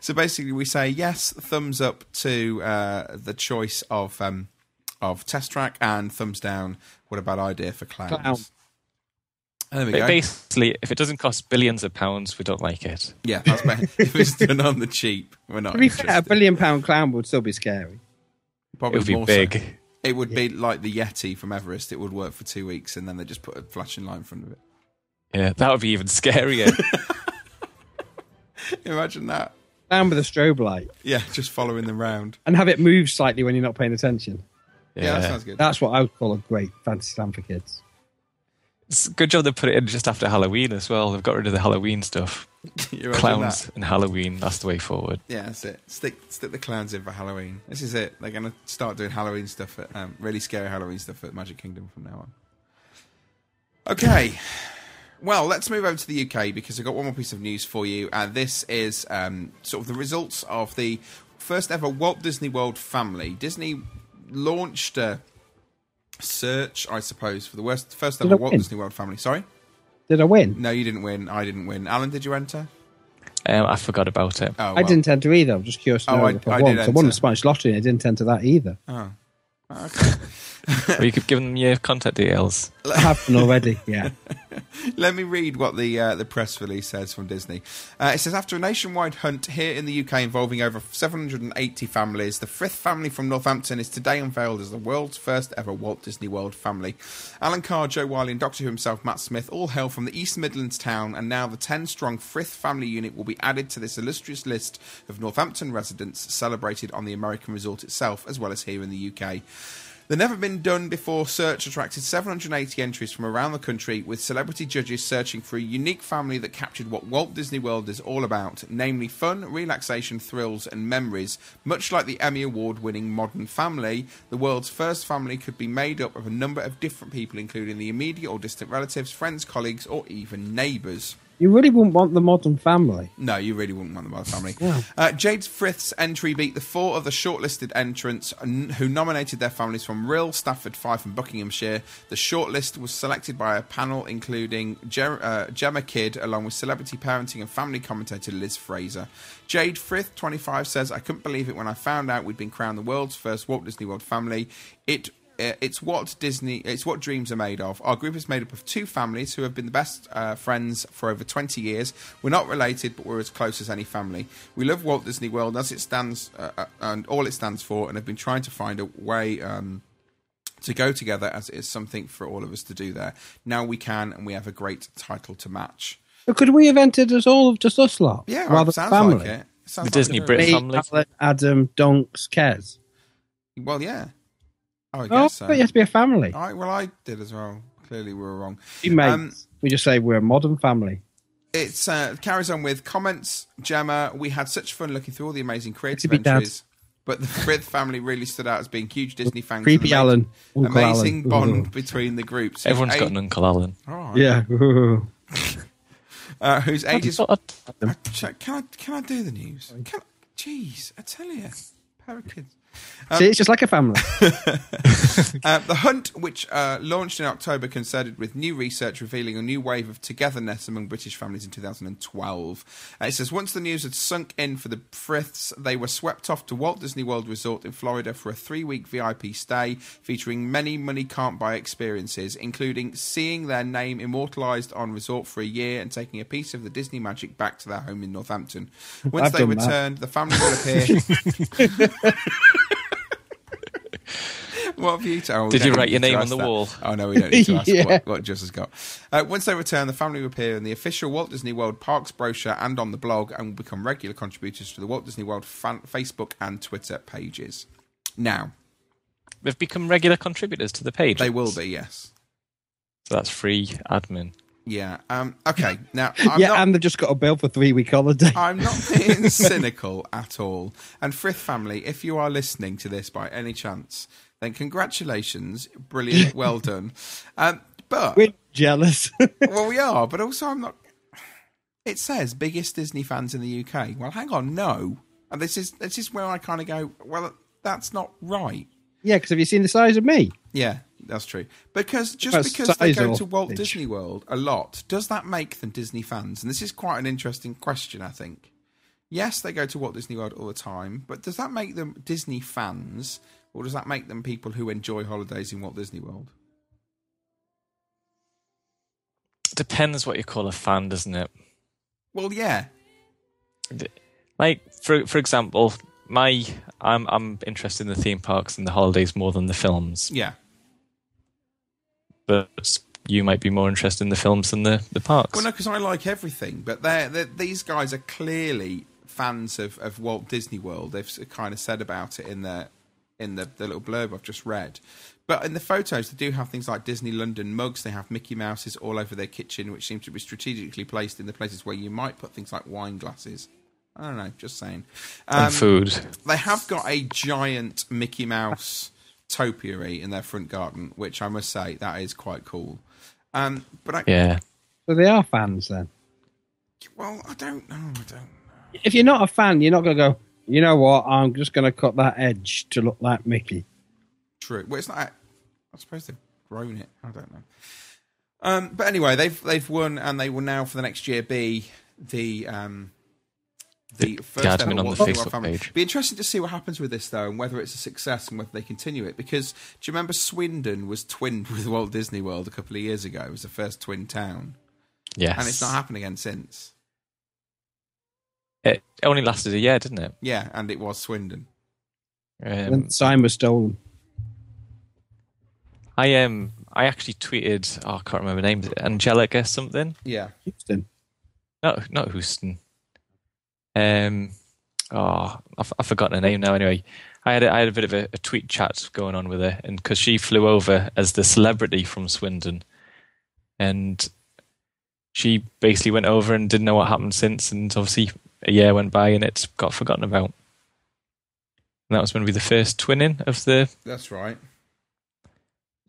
So basically we say yes, thumbs up to the choice of Test Track, and thumbs down, what a bad idea for clowns. There we go. Basically, if it doesn't cost billions of pounds, we don't like it. Yeah, that's if it's done on the cheap, we're not interested. A billion-pound clown would still be scary. Probably it would be big. So. It would be like the Yeti from Everest. It would work for 2 weeks, and then they just put a flashing light in front of it. Yeah, that would be even scarier. Imagine that. Down with a strobe light. Yeah, just following them round. And have it move slightly when you're not paying attention. Yeah, that sounds good. That's what I would call a great Fantasyland for kids. It's a good job they put it in just after Halloween as well. They've got rid of the Halloween stuff. Clowns and Halloween, that's the way forward. Yeah, that's it. Stick the clowns in for Halloween. This is it. They're going to start doing Halloween stuff, really scary Halloween stuff at Magic Kingdom from now on. Okay. Well, let's move over to the UK because I've got one more piece of news for you. And this is sort of the results of the first ever Walt Disney World family. Disney launched a search, I suppose, for the first ever Walt Disney World family. Sorry? Did I win? No, you didn't win. I didn't win. Alan, did you enter? I forgot about it. Oh, well. I didn't enter either. I'm just curious to know if I won. I won the Spanish lottery and I didn't enter that either. Oh. Okay. Or you could give them your contact details. I have them already, yeah. Let me read what the press release says from Disney. It says, after a nationwide hunt here in the UK involving over 780 families, the Frith family from Northampton is today unveiled as the world's first ever Walt Disney World family. Alan Carr, Joe Wiley and Doctor Who himself, Matt Smith, all hail from the East Midlands town, and now the 10-strong Frith family unit will be added to this illustrious list of Northampton residents celebrated on the American resort itself, as well as here in the UK. The never-been-done-before search attracted 780 entries from around the country, with celebrity judges searching for a unique family that captured what Walt Disney World is all about, namely fun, relaxation, thrills and memories. Much like the Emmy Award-winning Modern Family, the world's first family could be made up of a number of different people, including the immediate or distant relatives, friends, colleagues or even neighbours. You really wouldn't want the Modern Family. No, you really wouldn't want the Modern Family. Yeah. Jade Frith's entry beat the four of the shortlisted entrants who nominated their families from Rhyl, Stafford, Fife and Buckinghamshire. The shortlist was selected by a panel including Gemma Kidd, along with celebrity parenting and family commentator Liz Fraser. Jade Frith, 25, says, I couldn't believe it when I found out we'd been crowned the world's first Walt Disney World family. It's what dreams are made of. Our group is made up of two families who have been the best friends for over 20 years. We're not related, but we're as close as any family. We love Walt Disney World as it stands and all it stands for, and have been trying to find a way to go together, as it is something for all of us to do there. Now we can, and we have a great title to match. But could we have entered as all of just us lot? Yeah, rather sounds family. Like it. Sounds the like DisneyBrit family. Alan, Adam, Donks, Kez. Well, yeah. Oh, I guess so. But you have to be a family. Well, I did as well. Clearly we were wrong. We just say we're a modern family. It carries on with comments. Gemma, we had such fun looking through all the amazing creative entries, but the Frith family really stood out as being huge Disney fans. Creepy Alan. Amazing Alan. Bond between the groups. Everyone's got an Uncle Alan. Right. Yeah. Whose ages... Can I do the news? Jeez, I tell you. Pair of kids. See, it's just like a family. The Hunt, which launched in October, concerted with new research revealing a new wave of togetherness among British families in 2012. It says, once the news had sunk in for the Friths, they were swept off to Walt Disney World Resort in Florida for a 3-week VIP stay featuring many money-can't-buy experiences, including seeing their name immortalised on resort for a year and taking a piece of the Disney magic back to their home in Northampton. Once they returned, the family will appear... What have you told? Did you write your name on the wall? Oh, no, we don't need to ask what Juz has got. Once they return, the family will appear in the official Walt Disney World Parks brochure and on the blog, and will become regular contributors to the Walt Disney World Facebook and Twitter pages. Now. They've become regular contributors to the page. They will be, yes. So that's free admin. Yeah. Okay. Now, and they've just got a bill for 3-week holiday. I'm not being cynical at all. And Frith family, if you are listening to this by any chance, then congratulations, brilliant, well done. But we're jealous. Well, we are, but also I'm not. It says biggest Disney fans in the UK. Well, hang on, no. And this is where I kind of go. Well, that's not right. Yeah, because have you seen the size of me? Yeah. That's true. Because because they go to Walt Disney World a lot, does that make them Disney fans? And this is quite an interesting question, I think. Yes, they go to Walt Disney World all the time, but does that make them Disney fans, or does that make them people who enjoy holidays in Walt Disney World? Depends what you call a fan, doesn't it? Well, yeah. Like, for example, I'm interested in the theme parks and the holidays more than the films. Yeah. But you might be more interested in the films than the parks. Well, no, because I like everything. But these guys are clearly fans of Walt Disney World. They've kind of said about it in the little blurb I've just read. But in the photos, they do have things like Disney London mugs. They have Mickey Mouses all over their kitchen, which seems to be strategically placed in the places where you might put things like wine glasses. I don't know, just saying. And food. They have got a giant Mickey Mouse... topiary in their front garden, which I must say that is quite cool. So they are fans then. Well, I don't know. If you're not a fan, you're not going to go, you know what? I'm just going to cut that edge to look like Mickey. True. Well, it's not. I suppose they've grown it. I don't know. But anyway, they've won, and they will now for the next year be the. The first admin on the Facebook page. Be interesting to see what happens with this, though, and whether it's a success and whether they continue it. Because do you remember Swindon was twinned with Walt Disney World a couple of years ago? It was the first twin town. Yes. And it's not happened again since. It only lasted a year, didn't it? Yeah, and it was Swindon. The sign was stolen. I actually tweeted, I can't remember her name, was it Angelica something? Yeah. Houston. No, not Houston. I've forgotten her name now. Anyway, I had a bit of a tweet chat going on with her, and because she flew over as the celebrity from Swindon, and she basically went over and didn't know what happened since, and obviously a year went by and it got forgotten about. And that was going to be the first twinning of the. That's right.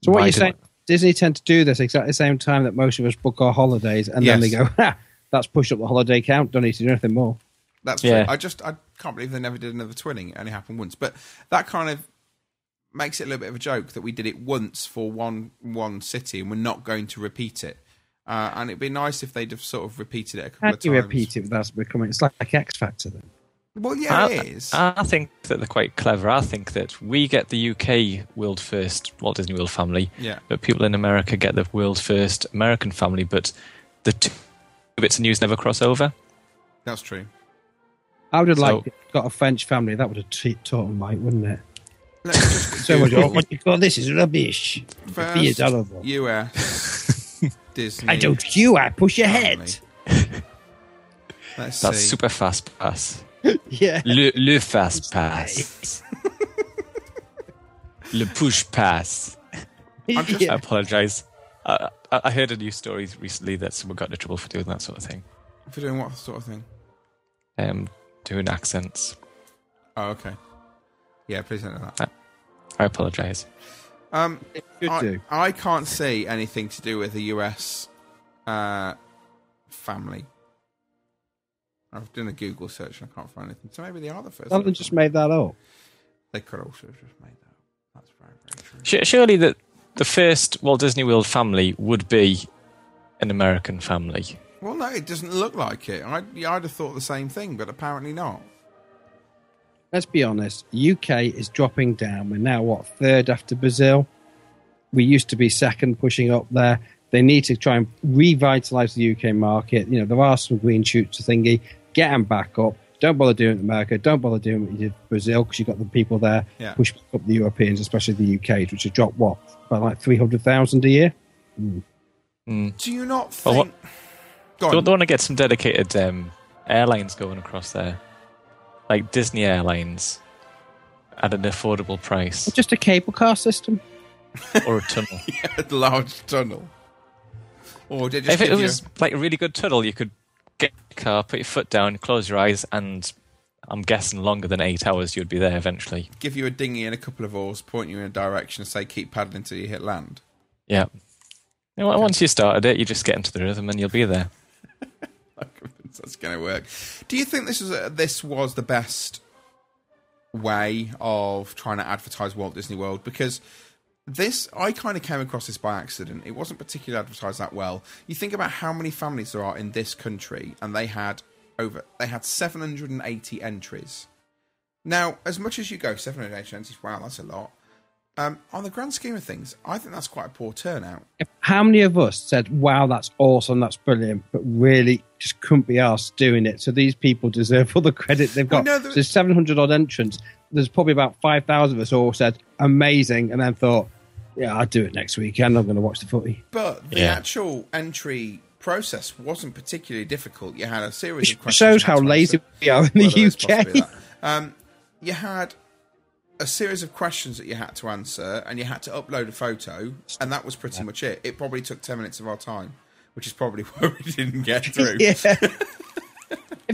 So what are you saying? Disney tend to do this exactly the same time that most of us book our holidays, and then they go, "Ha, that's pushed up the holiday count. Don't need to do anything more." That's true. Yeah. I can't believe they never did another twinning. It only happened once. But that kind of makes it a little bit of a joke that we did it once for one city and we're not going to repeat it. And it'd be nice if they'd have sort of repeated it a couple of times. How do you repeat it without becoming... It's like X Factor then. Well, yeah, it is. I think that they're quite clever. I think that we get the UK world first Walt Disney World family, but people in America get the world first American family, but the two bits of news never cross over. That's true. I would have liked got a French family. That would have taught them, mate, wouldn't it? Let's just so much. What do you call this? Is rubbish. First, US Disney. I don't you. I push your head. That's super fast pass. Yeah. Le fast pass. Le push pass. I apologize. I heard a news story recently that someone got into trouble for doing that sort of thing. For doing what sort of thing? Doing accents. Oh, okay. Yeah, please don't do that. I apologize. I can't see anything to do with the US family. I've done a Google search and I can't find anything. So maybe they are the first. Someone just made that up. They could also have just made that up. That's very, very true. Surely the first Walt Disney World family would be an American family. Well, no, it doesn't look like it. I'd have thought the same thing, but apparently not. Let's be honest, UK is dropping down. We're now, what, third after Brazil? We used to be second, pushing up there. They need to try and revitalise the UK market. You know, there are some green shoots of thingy. Get them back up. Don't bother doing it in America. Don't bother doing what you did in Brazil, because you've got the people there. Yeah. Push up the Europeans, especially the UKs, which have dropped, what, by like 300,000 a year? Mm. Mm. Do you not think... Well, don't they want to get some dedicated airlines going across there? Like Disney Airlines at an affordable price. Just a cable car system. Or a tunnel. Yeah, a large tunnel. Or just if it was like a really good tunnel, you could get a car, put your foot down, close your eyes, and I'm guessing longer than 8 hours you'd be there eventually. Give you a dinghy and a couple of oars, point you in a direction and say keep paddling until you hit land. Yeah. You know, once you started it, you just get into the rhythm and you'll be there. That's going to work. Do you think this was the best way of trying to advertise Walt Disney World? Because I kind of came across this by accident. It wasn't particularly advertised that well. You think about how many families there are in this country, and they had 780 entries. Now, as much as you go, 780 entries, wow, that's a lot. On the grand scheme of things, I think that's quite a poor turnout. How many of us said, wow, that's awesome, that's brilliant, but really just couldn't be arsed doing it? So these people deserve all the credit they've got. Well, no, there's 700-odd entrants. There's probably about 5,000 of us all said, amazing, and then thought, yeah, I'll do it next weekend. I'm going to watch the footy. But the actual entry process wasn't particularly difficult. You had a series of questions. It shows how lazy we are in the UK. You had... a series of questions that you had to answer, and you had to upload a photo, and that was pretty much it. It probably took 10 minutes of our time, which is probably why we didn't get through. Yeah. If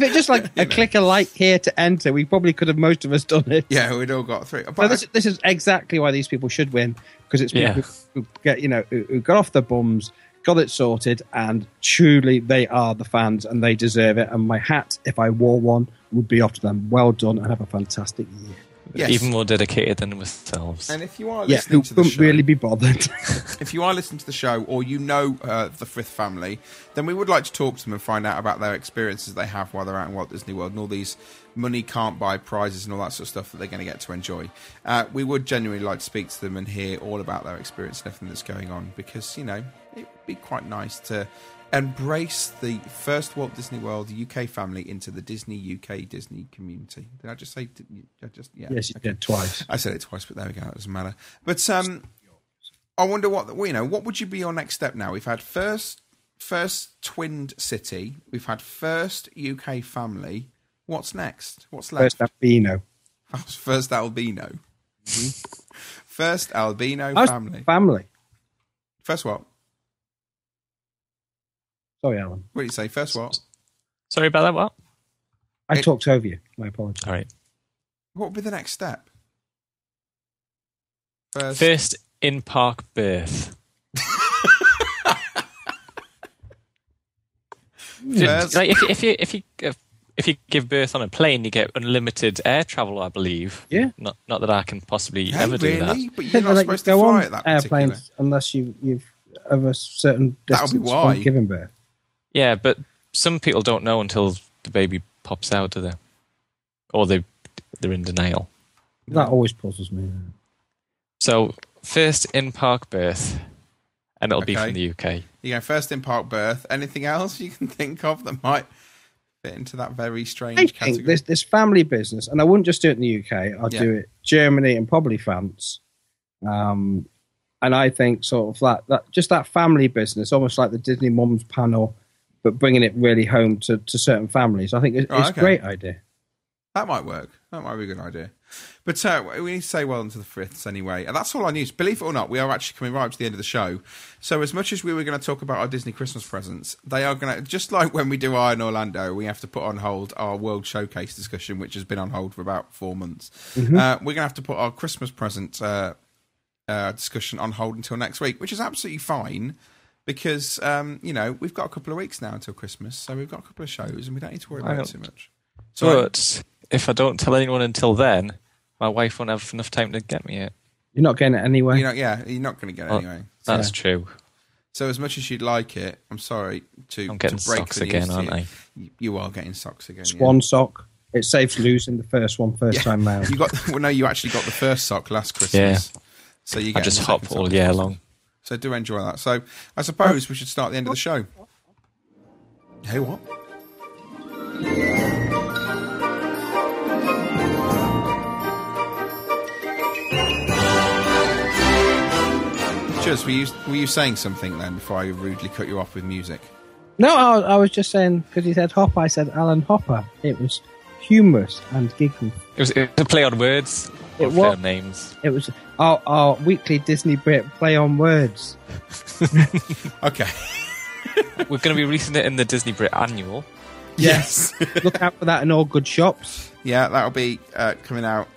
it's just like click a like here to enter, we probably could have, most of us, done it. Yeah, we'd all got through. But this is exactly why these people should win, because it's people who get, who got off their bums, got it sorted, and truly they are the fans and they deserve it. And my hat, if I wore one, would be off to them. Well done, and have a fantastic year. Yes. Even more dedicated than themselves. And if you are listening to the show... wouldn't really be bothered. If you are listening to the show, or the Frith family, then we would like to talk to them and find out about their experiences they have while they're out in Walt Disney World, and all these money-can't-buy prizes and all that sort of stuff that they're going to get to enjoy. We would genuinely like to speak to them and hear all about their experience and everything that's going on, because, it would be quite nice to embrace the first Walt Disney World UK family into the Disney UK Disney community. Did I just say? Yes, you did twice. I said it twice, but there we go. It doesn't matter. But I wonder what would you be your next step now? We've had first twinned city. We've had first UK family. What's next? What's left? First albino. First albino. First albino family. Family. First what? Sorry, Alan. What did you say? First what? Sorry about that, what? I talked over you. My apologies. All right. What would be the next step? First in-park birth. If you give birth on a plane, you get unlimited air travel, I believe. Yeah. Not that I can possibly ever do that. Really? But you're not supposed to fly at that airplanes particular. Unless you've over a certain distance from giving birth. Yeah, but some people don't know until the baby pops out, do they? Or they're in denial. That always puzzles me. So, first in-park birth, and it'll be from the UK. You go first in-park birth. Anything else you can think of that might fit into that very strange category? I think this family business, and I wouldn't just do it in the UK, I'd do it Germany and probably France. And I think sort of that family business, almost like the Disney Mums panel, but bringing it really home to certain families. I think it's a great idea. That might work. That might be a good idea. But we need to say well into the Friths anyway. And that's all our news. Believe it or not, we are actually coming right up to the end of the show. So as much as we were going to talk about our Disney Christmas presents, they are going to, just like when we do Iron Orlando, we have to put on hold our World Showcase discussion, which has been on hold for about 4 months. Mm-hmm. We're going to have to put our Christmas present discussion on hold until next week, which is absolutely fine. Because, you know, we've got a couple of weeks now until Christmas, so we've got a couple of shows and we don't need to worry about it too much. So but if I don't tell anyone until then, my wife won't have enough time to get me it. You're not getting it anyway. You're not going to get it anyway. So, that's true. So as much as you'd like it, I'm sorry to break the news to you. I'm getting socks again, aren't I? You are getting socks again. Swan sock. It's safe losing the first one time round. You actually got the first sock last Christmas. Yeah. So you get just hop all year long. So do enjoy that. So I suppose we should start the end of the show. Hey, what? Juz, were you saying something then before I rudely cut you off with music? No, I was just saying, because he said Hopper, I said Alan Hopper. It was humorous and giggly. It was a play on words. It was names. It was our weekly Disney Brit play on words. Okay, we're going to be releasing it in the Disney Brit annual. Yes, look out for that in all good shops. Yeah, that'll be coming out.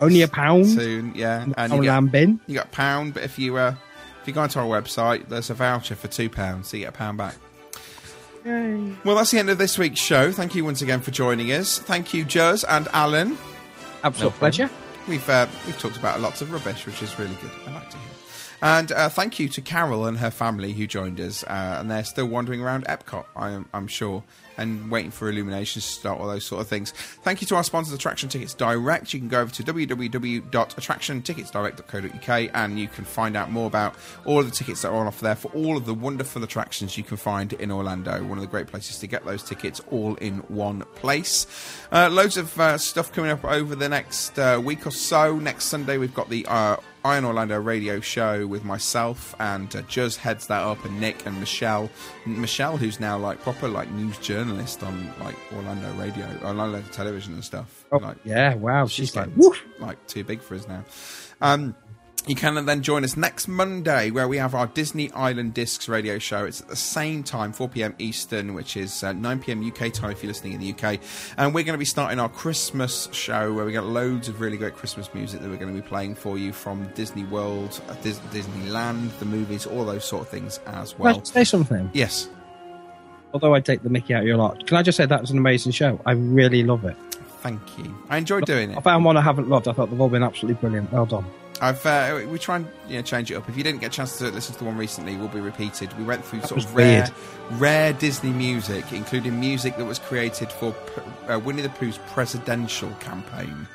Only £1 soon. Yeah, and you got £1, but if you go onto our website, there's a voucher for £2, so you get £1 back. Yay. Well, that's the end of this week's show. Thank you once again for joining us. Thank you, Juz and Alan. Absolute pleasure. We've talked about lots of rubbish, which is really good. I like to hear. And thank you to Carol and her family who joined us, and they're still wandering around Epcot, I'm sure, and waiting for illuminations to start, all those sort of things. Thank you to our sponsors, Attraction Tickets Direct. You can go over to www.attractionticketsdirect.co.uk and you can find out more about all of the tickets that are on offer there for all of the wonderful attractions you can find in Orlando. One of the great places to get those tickets all in one place. Loads of stuff coming up over the next week or so. Next Sunday, we've got the Iron Orlando radio show with myself, and Juz heads that up, and Nick and Michelle, who's now proper news journalist on Orlando radio, Orlando television and stuff. Oh, yeah, wow, she's like too big for us now. You can then join us next Monday, where we have our Disney Island Discs radio show. It's at the same time, 4 p.m. Eastern, which is 9 p.m. UK time if you're listening in the UK. And we're going to be starting our Christmas show, where we got loads of really great Christmas music that we're going to be playing for you from Disney World, Disneyland, the movies, all those sort of things as well. Can I say something? Yes. Although I take the mickey out of you a lot, can I just say that was an amazing show? I really love it. Thank you. I enjoyed doing it. I found one I haven't loved. I thought they've all been absolutely brilliant. Well done. We try and change it up. If you didn't get a chance to listen to the one recently, we'll be repeated. We went through sort of rare Disney music, including music that was created for Winnie the Pooh's presidential campaign.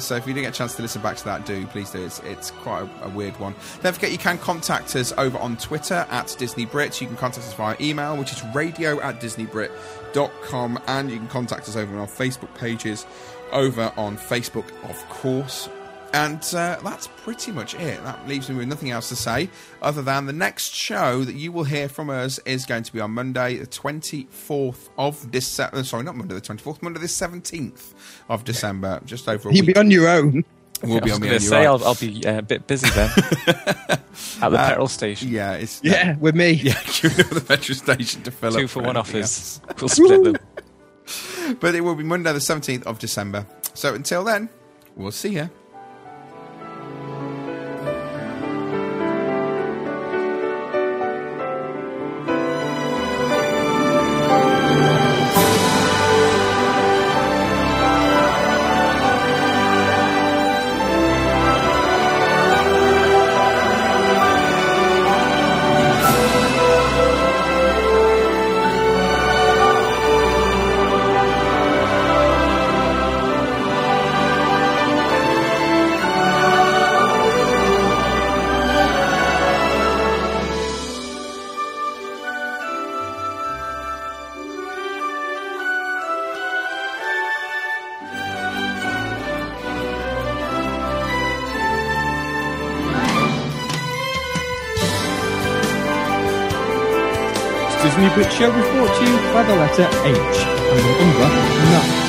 So if you didn't get a chance to listen back to that, please do. It's quite a weird one. Don't forget you can contact us over on Twitter at DisneyBrit. You can contact us via email, which is radio@DisneyBrit.com, and you can contact us over on our Facebook pages, over on Facebook, of course. And that's pretty much it. That leaves me with nothing else to say other than the next show that you will hear from us is going to be on Monday, the 24th of December. Sorry, not Monday the 24th, Monday the 17th of December. Just over a week. You'll be on your own. We'll be on my own. I'll be a bit busy then at the petrol station. Yeah, with me. Yeah, you're at the petrol station to fill up. 2 for 1 offers. We'll split them. But it will be Monday the 17th of December. So until then, we'll see you. Disney Brit Show was brought to you by the letter H and the number 9.